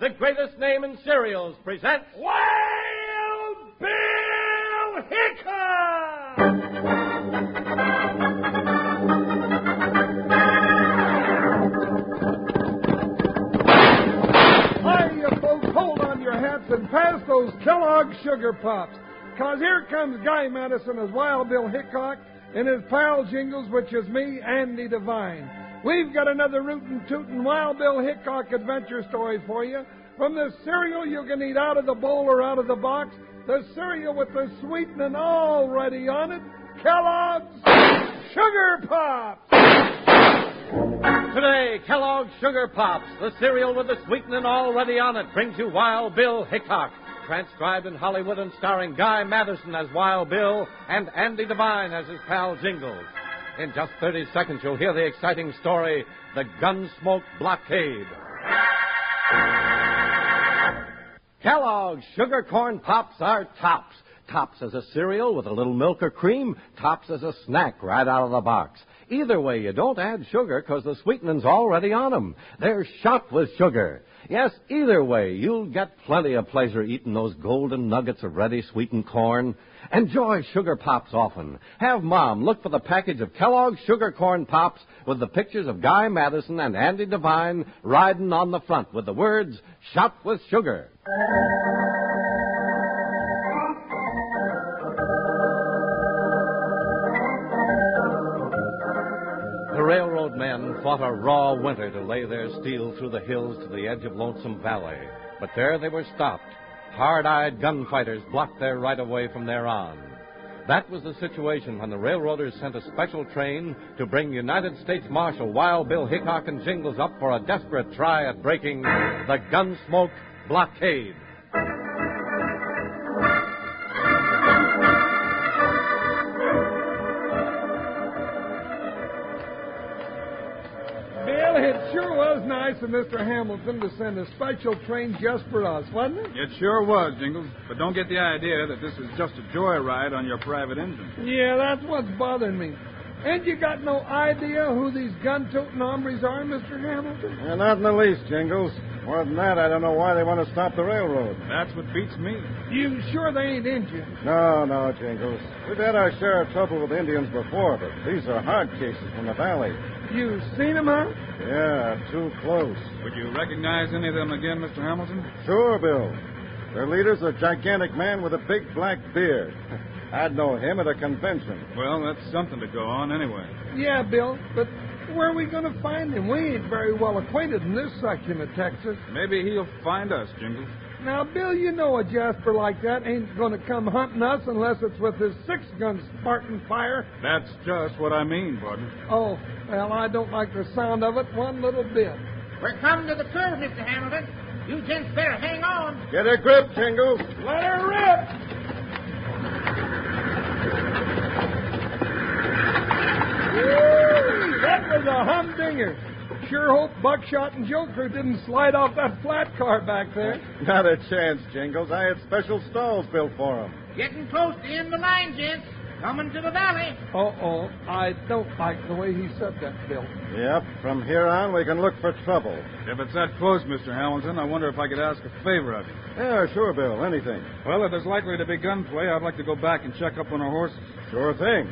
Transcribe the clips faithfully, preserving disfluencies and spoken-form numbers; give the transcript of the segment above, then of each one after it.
the greatest name in cereals, presents Wild Bill Hickok! Hiya, folks, hold on your hats and pass those Kellogg's Sugar Pops, because here comes Guy Madison as Wild Bill Hickok and his pal Jingles, which is me, Andy Devine. We've got another rootin' tootin' Wild Bill Hickok adventure story for you. From the cereal you can eat out of the bowl or out of the box, the cereal with the sweetening already on it, Kellogg's Sugar Pops! Today, Kellogg's Sugar Pops, the cereal with the sweetening already on it, brings you Wild Bill Hickok, transcribed in Hollywood and starring Guy Madison as Wild Bill and Andy Devine as his pal Jingles. In just thirty seconds, you'll hear the exciting story, The Gunsmoke Blockade. Kellogg's Sugar Corn Pops are tops. Tops as a cereal with a little milk or cream. Tops as a snack right out of the box. Either way, you don't add sugar because the sweetening's already on them. They're shot with sugar. Yes, either way, you'll get plenty of pleasure eating those golden nuggets of ready sweetened corn. Enjoy Sugar Pops often. Have Mom look for the package of Kellogg's Sugar Corn Pops with the pictures of Guy Madison and Andy Devine riding on the front with the words, shot with sugar. The railroad men fought a raw winter to lay their steel through the hills to the edge of Lonesome Valley, but there they were stopped. Hard-eyed gunfighters blocked their right-of-way from there on. That was the situation when the railroaders sent a special train to bring United States Marshal Wild Bill Hickok and Jingles up for a desperate try at breaking the Gunsmoke Blockade. Nice of Mister Hamilton to send a special train just for us, wasn't it? It sure was, Jingles. But don't get the idea that this is just a joyride on your private engine. Yeah, that's what's bothering me. And you got no idea who these gun-toting hombres are, Mister Hamilton? Yeah, not in the least, Jingles. More than that, I don't know why they want to stop the railroad. That's what beats me. You sure they ain't Indians? No, no, Jingles. We've had our share of trouble with Indians before, but these are hard cases from the valley. You've seen them, huh? Yeah, too close. Would you recognize any of them again, Mister Hamilton? Sure, Bill. Their leader's a gigantic man with a big black beard. I'd know him at a convention. Well, that's something to go on anyway. Yeah, Bill, but where are we going to find him? We ain't very well acquainted in this section of Texas. Maybe he'll find us, Jingles. Now, Bill, you know a jasper like that ain't going to come hunting us unless it's with his six-gun Spartan fire. That's just what I mean, partner. Oh, well, I don't like the sound of it one little bit. We're coming to the trail, Mister Hamilton. You gents better hang on. Get a grip, Jingles. Let her rip. Woo! That was a humdinger. Sure hope Buckshot and Joker didn't slide off that flat car back there. Not a chance, Jingles. I had special stalls built for them. Getting close to end the line, gents. Coming to the valley. Uh-oh. I don't like the way he said that, Bill. Yep. From here on, we can look for trouble. If it's that close, Mister Hamilton, I wonder if I could ask a favor of you. Yeah, sure, Bill. Anything. Well, if there's likely to be gunplay, I'd like to go back and check up on our horses. Sure thing.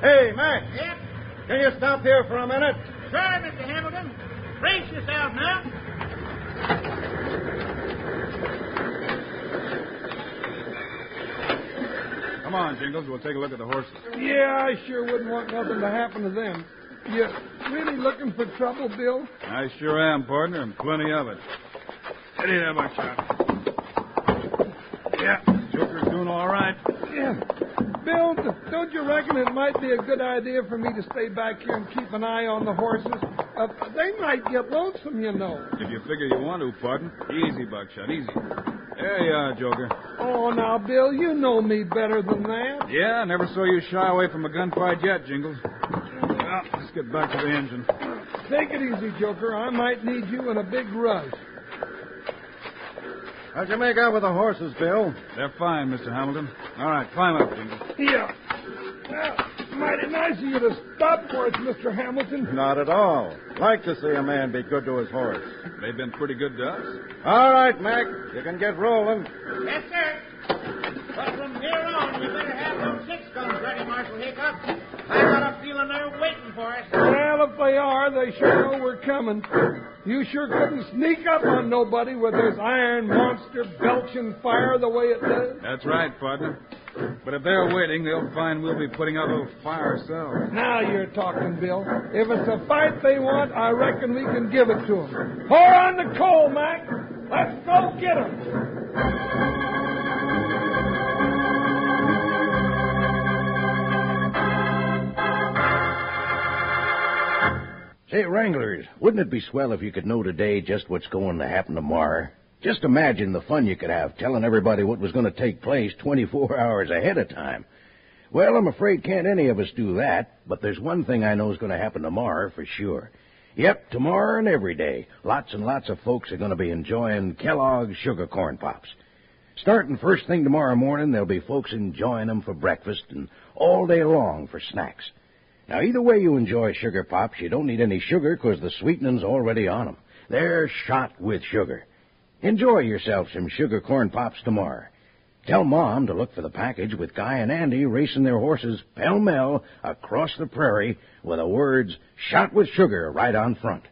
Hey, Mac. Yep? Can you stop here for a minute? Sure, Mister Hamilton. Brace yourself now. Come on, Jingles. We'll take a look at the horses. Yeah, I sure wouldn't want nothing to happen to them. You really looking for trouble, Bill? I sure am, partner, and plenty of it. Get in there, Buckshot. Yeah, Joker's doing all right. Yeah. Bill, don't you reckon it might be a good idea for me to stay back here and keep an eye on the horses? Uh, they might get lonesome, you know. If you figure you want to, partner. Easy, Buckshot, easy. There you are, Joker. Oh, now, Bill, you know me better than that. Yeah, I never saw you shy away from a gunfight yet, Jingles. Well, let's get back to the engine. Take it easy, Joker. I might need you in a big rush. How'd you make out with the horses, Bill? They're fine, Mister Hamilton. All right, climb up, Jingles. Yeah. Well, mighty nice of you to worked up for us, Mister Hamilton. Not at all. Like to see a man be good to his horse. They've been pretty good to us. All right, Mac. You can get rolling. Yes, sir. But from here on, we better have them six guns ready, Marshal Hickok. I got a feeling they're waiting for us. Well, if they are, they sure know we're coming. You sure couldn't sneak up on nobody with this iron monster belching fire the way it does. That's right, partner. But if they're waiting, they'll find we'll be putting out a little fire ourselves. Now you're talking, Bill. If it's a fight they want, I reckon we can give it to them. Pour on the coal, Mac. Let's go get them. Say, Wranglers, wouldn't it be swell if you could know today just what's going to happen tomorrow? Just imagine the fun you could have telling everybody what was going to take place twenty-four hours ahead of time. Well, I'm afraid can't any of us do that, but there's one thing I know is going to happen tomorrow for sure. Yep, tomorrow and every day, lots and lots of folks are going to be enjoying Kellogg's Sugar Corn Pops. Starting first thing tomorrow morning, there'll be folks enjoying them for breakfast and all day long for snacks. Now, either way you enjoy Sugar Pops, you don't need any sugar because the sweetening's already on them. They're shot with sugar. Enjoy yourself some Sugar Corn Pops tomorrow. Tell Mom to look for the package with Guy and Andy racing their horses pell-mell across the prairie with the words, shot with sugar, right on front.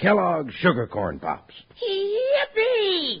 Kellogg's Sugar Corn Pops. Yippee!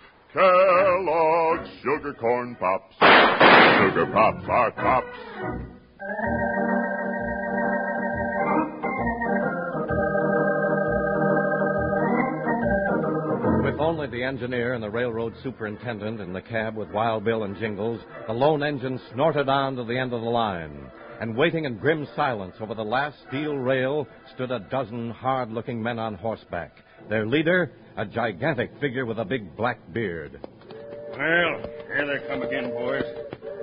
Kellogg's Sugar Corn Pops. Sugar Pops are tops. With only the engineer and the railroad superintendent in the cab with Wild Bill and Jingles, the lone engine snorted on to the end of the line. And waiting in grim silence over the last steel rail stood a dozen hard-looking men on horseback. Their leader, a gigantic figure with a big black beard. Well, here they come again, boys.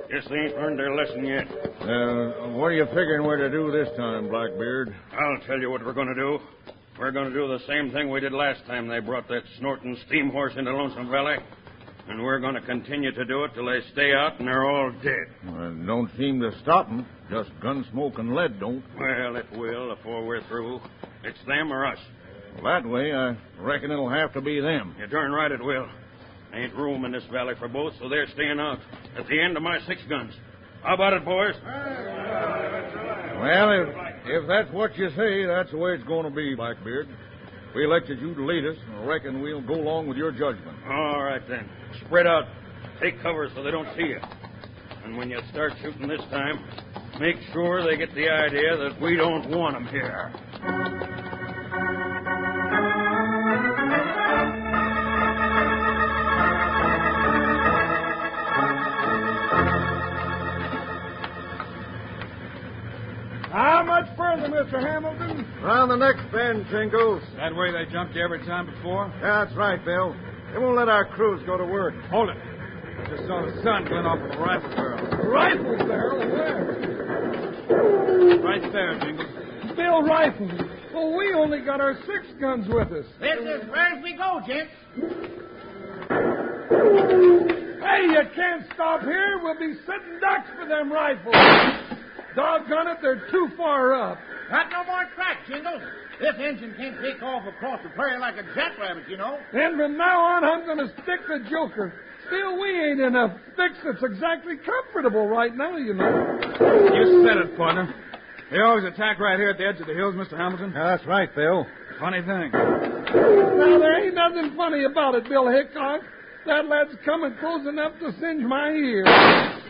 Guess they ain't learned their lesson yet. Uh, what are you figuring we're to do this time, Blackbeard? I'll tell you what we're going to do. We're going to do the same thing we did last time they brought that snorting steam horse into Lonesome Valley. And we're going to continue to do it till they stay out and they're all dead. Well, it don't seem to stop them. Just gun smoke and lead don't. Well, it will before we're through. It's them or us. Well, that way, I reckon it'll have to be them. You're darn right it will. There ain't room in this valley for both, so they're staying out. At the end of my six guns. How about it, boys? Well, if... If that's what you say, that's the way it's going to be, Blackbeard. We elected you to lead us, and I reckon we'll go along with your judgment. All right, then. Spread out. Take cover so they don't see you. And when you start shooting this time, make sure they get the idea that we don't want them here. How much further, Mister Hamilton? Round the next bend, Jingles. That way they jumped you every time before? Yeah, that's right, Bill. They won't let our crews go to work. Hold it. I just saw the sun going off of a rifle barrel. Rifle barrel? Where? Right there, Jingles. Bill, rifles. Well, we only got our six guns with us. This is where we go, gents. Hey, you can't stop here. We'll be sitting ducks for them rifles. Doggone it, they're too far up. Got no more track, Jingles. This engine can't take off across the prairie like a jackrabbit, you know. Then from now on, I'm going to stick the joker. Still, we ain't in a fix that's exactly comfortable right now, you know. You said it, partner. They always attack right here at the edge of the hills, Mister Hamilton. Yeah, that's right, Bill. Funny thing. Now, there ain't nothing funny about it, Bill Hickok. That lad's coming close enough to singe my ear.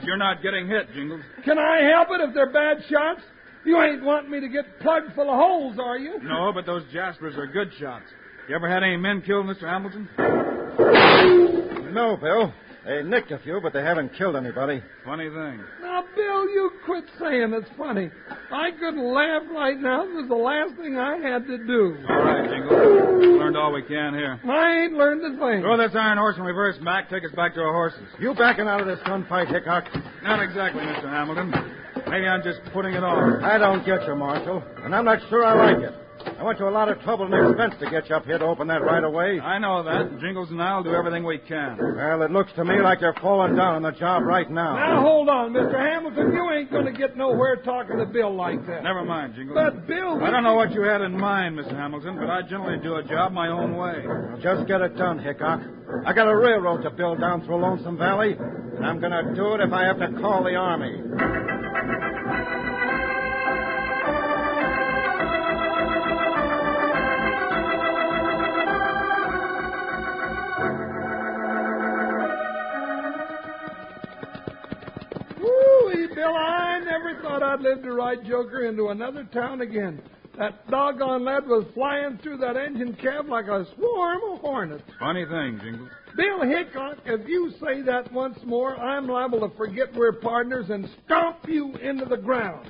You're not getting hit, Jingles. Can I help it if they're bad shots? You ain't wanting me to get plugged full of holes, are you? No, but those jaspers are good shots. You ever had any men killed, Mister Hamilton? No, Bill. They nicked a few, but they haven't killed anybody. Funny thing. Now, Bill, you quit saying it's funny. I couldn't laugh right now. It was the last thing I had to do. All right, Jingle. We've learned all we can here. I ain't learned a thing. Throw this iron horse in reverse, Mac. Take us back to our horses. You backing out of this gunfight, Hickok? Not exactly, Mister Hamilton. Maybe I'm just putting it off. I don't get you, Marshal, and I'm not sure I like it. I went to a lot of trouble and expense to get you up here to open that right away. I know that. Jingles and I'll do everything we can. Well, it looks to me like you're falling down on the job right now. Now, hold on, Mister Hamilton. You ain't going to get nowhere talking to Bill like that. Never mind, Jingles. But, Bill... I don't know what you had in mind, Mister Hamilton, but I generally do a job my own way. Well, just get it done, Hickok. I got a railroad to build down through Lonesome Valley, and I'm going to do it if I have to call the Army. Bill, I never thought I'd live to ride Joker into another town again. That doggone lad was flying through that engine cab like a swarm of hornets. Funny thing, Jingles. Bill Hickok, if you say that once more, I'm liable to forget we're partners and stomp you into the ground.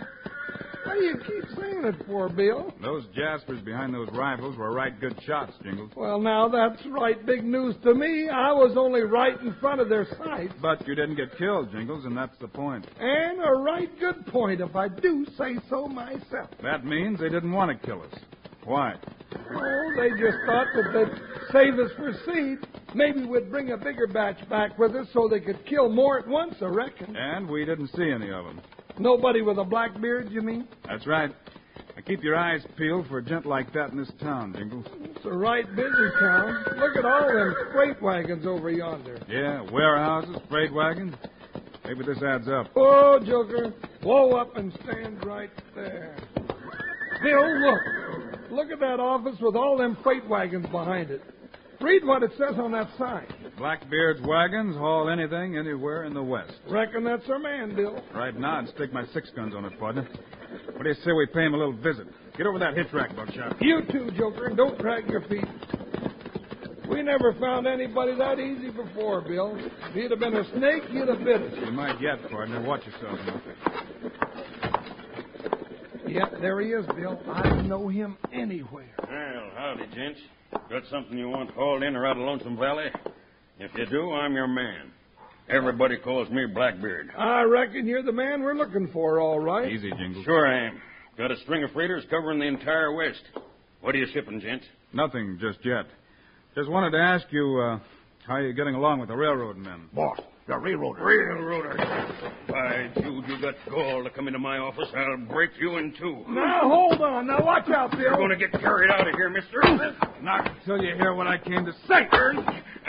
What do you keep saying it for, Bill? Those jaspers behind those rifles were right good shots, Jingles. Well, now, that's right big news to me. I was only right in front of their sights. But you didn't get killed, Jingles, and that's the point. And a right good point, if I do say so myself. That means they didn't want to kill us. Why? Oh, they just thought that they'd save us for seed. Maybe we'd bring a bigger batch back with us so they could kill more at once, I reckon. And we didn't see any of them. Nobody with a black beard, you mean? That's right. Now keep your eyes peeled for a gent like that in this town, Jingles. It's a right busy town. Look at all them freight wagons over yonder. Yeah, warehouses, freight wagons. Maybe this adds up. Oh, Joker, blow up and stand right there. Bill, look. Look at that office with all them freight wagons behind it. Read what it says on that sign. Blackbeard's wagons haul anything, anywhere in the West. Reckon that's our man, Bill. Right now, I'd stick my six guns on it, partner. What do you say we pay him a little visit? Get over that hitch rack, Buckshot. You too, Joker. Don't drag your feet. We never found anybody that easy before, Bill. If he'd have been a snake, you'd have bit us. You might yet, partner. Watch yourself, Murphy. Yep, there he is, Bill. I know him anywhere. Well, howdy, gents. Got something you want hauled in or out of Lonesome Valley? If you do, I'm your man. Everybody calls me Blackbeard. I reckon you're the man we're looking for, all right. Easy, Jingles. Sure I am. Got a string of freighters covering the entire West. What are you shipping, gents? Nothing just yet. Just wanted to ask you, uh, how are you getting along with the railroad men? Boss, the railroader. Railroader. By Jude, you got gall to come into my office. I'll break you in two. Now, hold on. Now, watch out, Bill. You're going to get carried out of here, mister. Not until you hear what I came to say.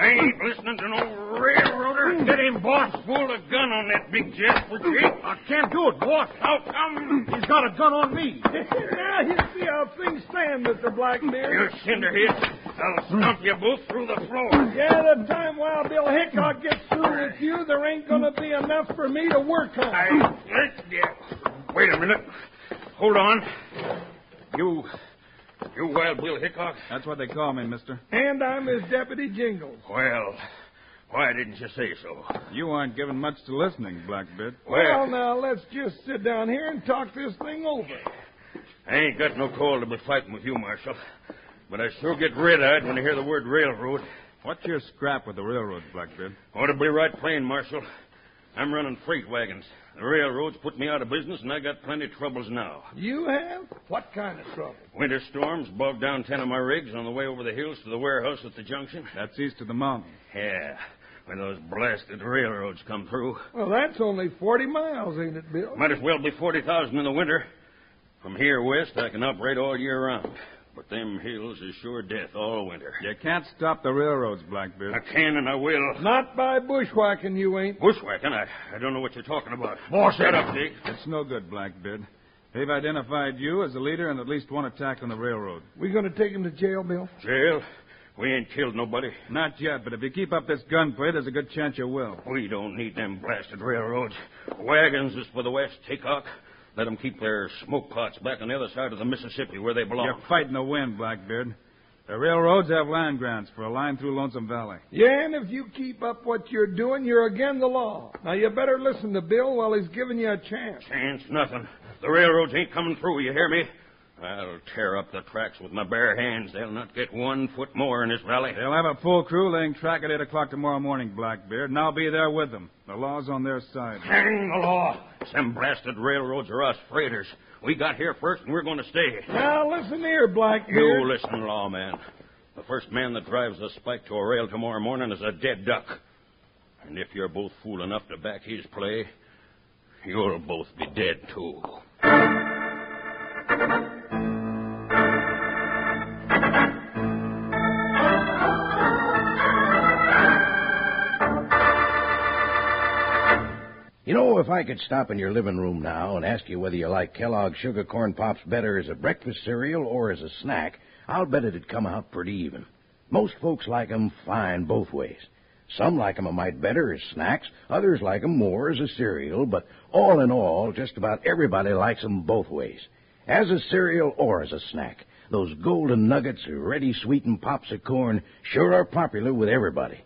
I ain't listening to no railroader. Get him, boss. Pull the gun on that big jasper, Jake. I can't do it, boss. How come? He's got a gun on me. Now, you see how things stand, Mister Blackbeard. You cinderhead. I'll stomp you both through the floor. Yeah, the time while Bill Hickok gets through with you, there ain't going to be enough for me to work on. I, I, yeah. Wait a minute. Hold on. You... You Wild Bill Hickok? That's what they call me, mister. And I'm his deputy, Jingles. Well, why didn't you say so? You aren't giving much to listening, Blackbeard. Well, well, now, let's just sit down here and talk this thing over. I ain't got no call to be fighting with you, Marshal. But I sure get red-eyed when I hear the word railroad. What's your scrap with the railroad, Blackbeard? Ought to be right plain, Marshal. I'm running freight wagons. The railroads put me out of business, and I got plenty of troubles now. You have? What kind of trouble? Winter storms bogged down ten of my rigs on the way over the hills to the warehouse at the junction. That's east of the mountain. Yeah, when those blasted railroads come through. Well, that's only forty miles, ain't it, Bill? Might as well be forty thousand in the winter. From here west, I can operate all year round. But them hills is sure death all winter. You can't stop the railroads, Blackbeard. I can and I will. Not by bushwhacking, you ain't. Bushwhacking? I, I don't know what you're talking about. Boss, shut up, Dick. It's no good, Blackbeard. They've identified you as the leader and at least one attack on the railroad. We going to take him to jail, Bill? Jail? We ain't killed nobody. Not yet, but if you keep up this gunplay, there's a good chance you will. We don't need them blasted railroads. Wagons is for the West, Hickok. Let them keep their smoke pots back on the other side of the Mississippi where they belong. You're fighting the wind, Blackbeard. The railroads have land grants for a line through Lonesome Valley. Yeah, and if you keep up what you're doing, you're against the law. Now, you better listen to Bill while he's giving you a chance. Chance nothing. The railroads ain't coming through, you hear me? I'll tear up the tracks with my bare hands. They'll not get one foot more in this valley. They'll have a full crew laying track at eight o'clock tomorrow morning, Blackbeard, and I'll be there with them. The law's on their side. Hang the law. Some blasted railroads are us freighters. We got here first, and we're going to stay. Now, listen here, Blackbeard. No, listen, lawman. The first man that drives a spike to a rail tomorrow morning is a dead duck. And if you're both fool enough to back his play, you'll both be dead, too. You know, if I could stop in your living room now and ask you whether you like Kellogg's Sugar Corn Pops better as a breakfast cereal or as a snack, I'll bet it'd come out pretty even. Most folks like 'em fine both ways. Some like 'em a mite better as snacks, others like 'em more as a cereal, but all in all, just about everybody likes 'em both ways. As a cereal or as a snack, those golden nuggets or ready-sweetened pops of corn sure are popular with everybody.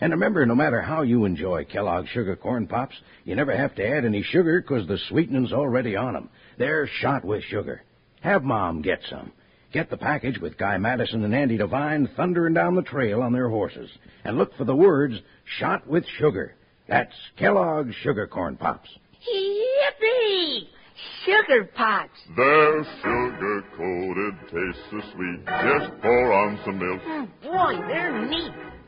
And remember, no matter how you enjoy Kellogg's Sugar Corn Pops, you never have to add any sugar because the sweetening's already on them. They're shot with sugar. Have Mom get some. Get the package with Guy Madison and Andy Devine thundering down the trail on their horses. And look for the words, shot with sugar. That's Kellogg's Sugar Corn Pops. Yippee! Sugar Pops. They're sugar-coated, taste so sweet. Just pour on some milk. Oh, boy, they're neat.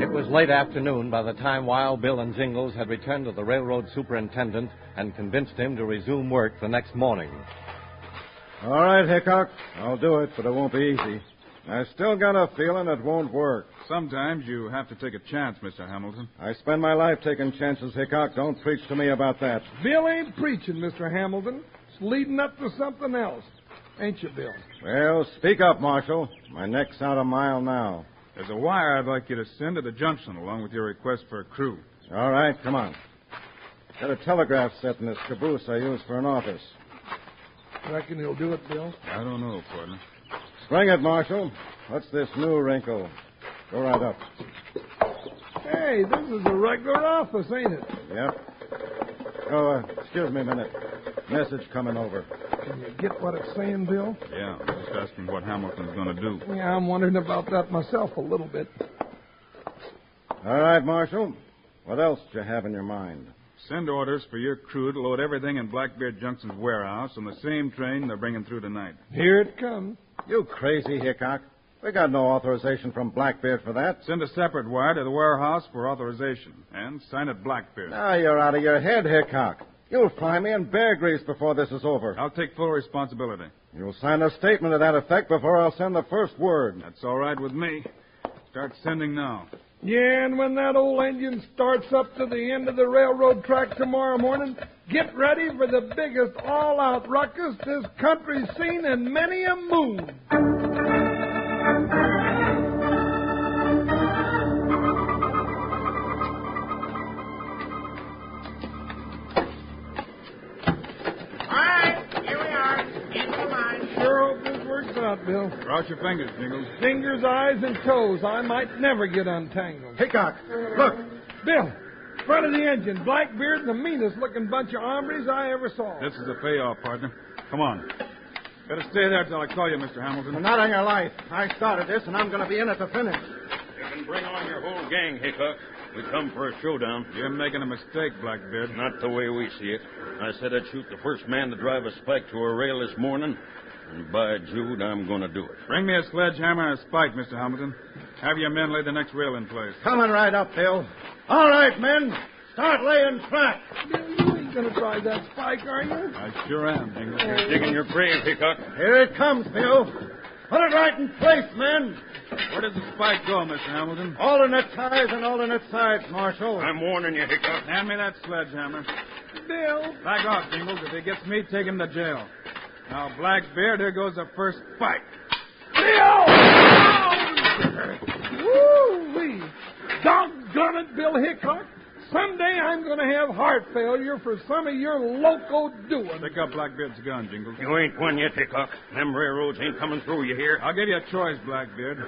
It was late afternoon by the time Wild Bill and Jingles had returned to the railroad superintendent and convinced him to resume work the next morning. All right, Hickok, I'll do it, but it won't be easy. I still got a feeling it won't work. Sometimes you have to take a chance, Mister Hamilton. I spend my life taking chances, Hickok. Don't preach to me about that. Bill ain't preaching, Mister Hamilton. It's leading up to something else. Ain't you, Bill? Well, speak up, Marshal. My neck's out a mile now. There's a wire I'd like you to send to the junction along with your request for a crew. All right, come on. Got a telegraph set in this caboose I use for an office. Reckon he'll do it, Bill? I don't know, Portland. Spring it, Marshal. What's this new wrinkle? Go right up. Hey, this is a regular office, ain't it? Yep. Oh, uh, excuse me a minute. Message coming over. Can you get what it's saying, Bill? Yeah, I'm just asking what Hamilton's going to do. Yeah, I'm wondering about that myself a little bit. All right, Marshal. What else do you have in your mind? Send orders for your crew to load everything in Blackbeard Junction's warehouse on the same train they're bringing through tonight. Here it comes. You crazy, Hickok. We got no authorization from Blackbeard for that. Send a separate wire to the warehouse for authorization and sign it Blackbeard. Now you're out of your head, Hickok. You'll fry me in bear grease before this is over. I'll take full responsibility. You'll sign a statement to that effect before I'll send the first word. That's all right with me. Start sending now. Yeah, and when that old engine starts up to the end of the railroad track tomorrow morning, get ready for the biggest all-out ruckus this country's seen in many a moon. Bill. Cross your fingers, Jingles. Fingers, eyes, and toes. I might never get untangled. Hickok, look. Bill, front of the engine, Blackbeard and the meanest-looking bunch of hombres I ever saw. This is a payoff, partner. Come on. Better stay there till I call you, Mister Hamilton. Well, not on your life. I started this, and I'm going to be in at the finish. You can bring on your whole gang, Hickok. We come for a showdown. You're making a mistake, Blackbeard. Not the way we see it. I said I'd shoot the first man to drive a spike to a rail this morning. And by Jude, I'm going to do it. Bring me a sledgehammer and a spike, Mister Hamilton. Have your men lay the next rail in place. Coming right up, Bill. All right, men. Start laying track. Bill, you ain't going to try that spike, are you? I sure am, Jingles. You're digging your grave, Hickok. Here it comes, Bill. Put it right in place, men. Where did the spike go, Mister Hamilton? Alternate ties and alternate sides, Marshal. I'm warning you, Hickok. Hand me that sledgehammer. Bill. Back off, Jingles. If he gets me, take him to jail. Now, Blackbeard, here goes the first spike. Woo-wee. Doggone it, Bill Hickok. Someday I'm going to have heart failure for some of your loco doing. Pick up Blackbeard's gun, Jingles. You ain't won yet, Hickok. Them railroads ain't coming through you here. I'll give you a choice, Blackbeard.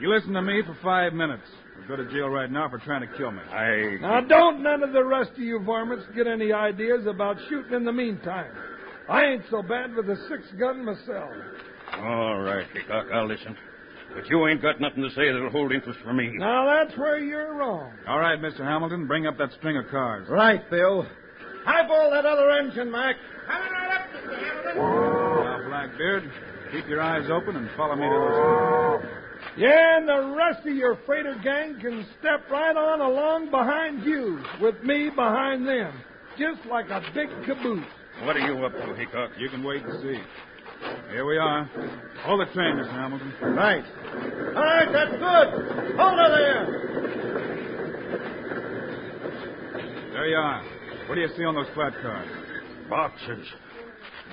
You listen to me for five minutes. I'll go to jail right now for trying to kill me. I... Now, don't none of the rest of you varmints get any ideas about shooting in the meantime. I ain't so bad with a six-gun myself. All right, Hickok, I'll listen. But you ain't got nothing to say that'll hold interest for me. Now, that's where you're wrong. All right, Mister Hamilton, bring up that string of cars. Right, Bill. Highball that other engine, Mac. Coming right up, Mister Hamilton. Now, Blackbeard, keep your eyes open and follow me to this. Yeah, and the rest of your freighter gang can step right on along behind you, with me behind them, just like a big caboose. What are you up to, Hickok? You can wait and see. Here we are. Hold the train, Mister Hamilton. Right. All right, that's good. Hold her there. There you are. What do you see on those flat cars? Boxes.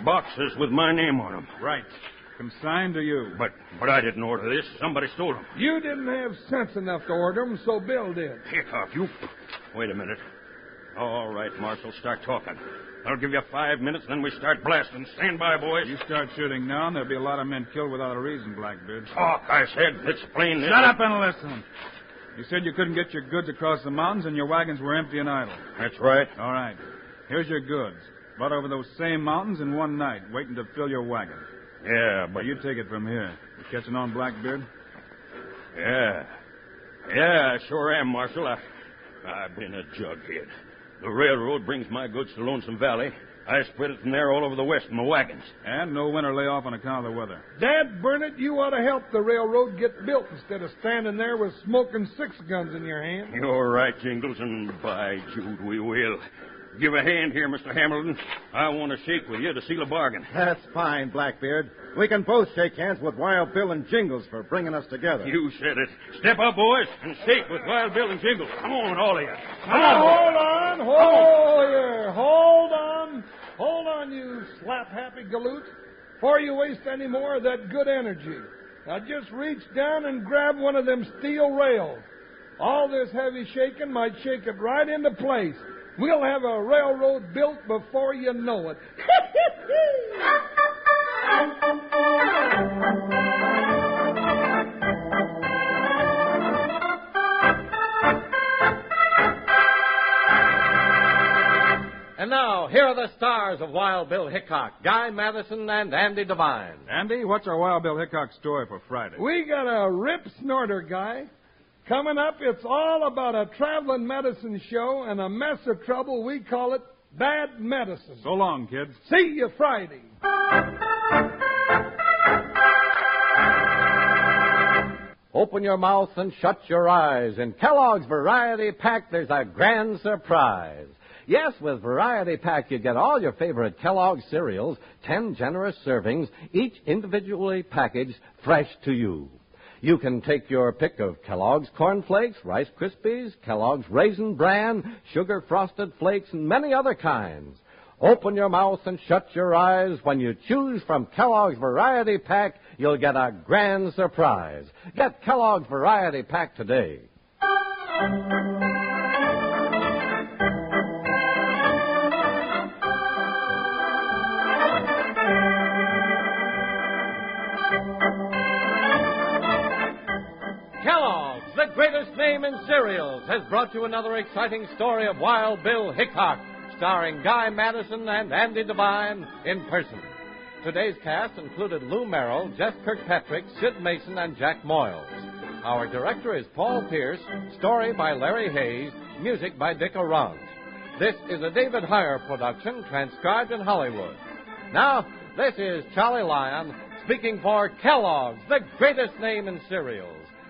Boxes with my name on them. Right. Consigned to you. But but I didn't order this. Somebody stole them. You didn't have sense enough to order them, so Bill did. Hickok, you... Wait a minute. All right, Marshal, start talking. I'll give you five minutes, then we start blasting. Stand by, boys. You start shooting now, and there'll be a lot of men killed without a reason, Blackbeard. Talk, I said. It's plain. Shut up and listen. You said you couldn't get your goods across the mountains, and your wagons were empty and idle. That's right. All right. Here's your goods. Brought over those same mountains in one night, waiting to fill your wagon. Yeah, but... Well, you take it from here. You catching on, Blackbeard? Yeah. Yeah, I sure am, Marshal. I... I've been a jughead. The railroad brings my goods to Lonesome Valley. I spread it from there all over the west in my wagons. And no winter layoff on account of the weather. Dad, burn it, you ought to help the railroad get built instead of standing there with smoking six guns in your hand. You're right, Jingles, and by Jude, we will. Give a hand here, Mister Hamilton. I want to shake with you to seal a bargain. That's fine, Blackbeard. We can both shake hands with Wild Bill and Jingles for bringing us together. You said it. Step up, boys, and shake with Wild Bill and Jingles. Come on, all of you. Come now, on. Hold on. Hold on. Here. Hold on. Hold on, you slap-happy galoot, before you waste any more of that good energy. Now just reach down and grab one of them steel rails. All this heavy shaking might shake it right into place. We'll have a railroad built before you know it. And now, here are the stars of Wild Bill Hickok, Guy Madison and Andy Devine. Andy, what's our Wild Bill Hickok story for Friday? We got a rip snorter, Guy. Coming up, it's all about a traveling medicine show and a mess of trouble. We call it Bad Medicine. So long, kids. See you Friday. Open your mouth and shut your eyes. In Kellogg's Variety Pack, there's a grand surprise. Yes, with Variety Pack, you get all your favorite Kellogg's cereals, ten generous servings, each individually packaged, fresh to you. You can take your pick of Kellogg's Corn Flakes, Rice Krispies, Kellogg's Raisin Bran, Sugar Frosted Flakes, and many other kinds. Open your mouth and shut your eyes. When you choose from Kellogg's Variety Pack, you'll get a grand surprise. Get Kellogg's Variety Pack today. The greatest name in cereals has brought you another exciting story of Wild Bill Hickok, starring Guy Madison and Andy Devine in person. Today's cast included Lou Merrill, Jeff Kirkpatrick, Sid Mason, and Jack Moyles. Our director is Paul Pierce, story by Larry Hayes, music by Dick Arant. This is a David Heyer production, transcribed in Hollywood. Now, this is Charlie Lyon speaking for Kellogg's, the greatest name in cereals,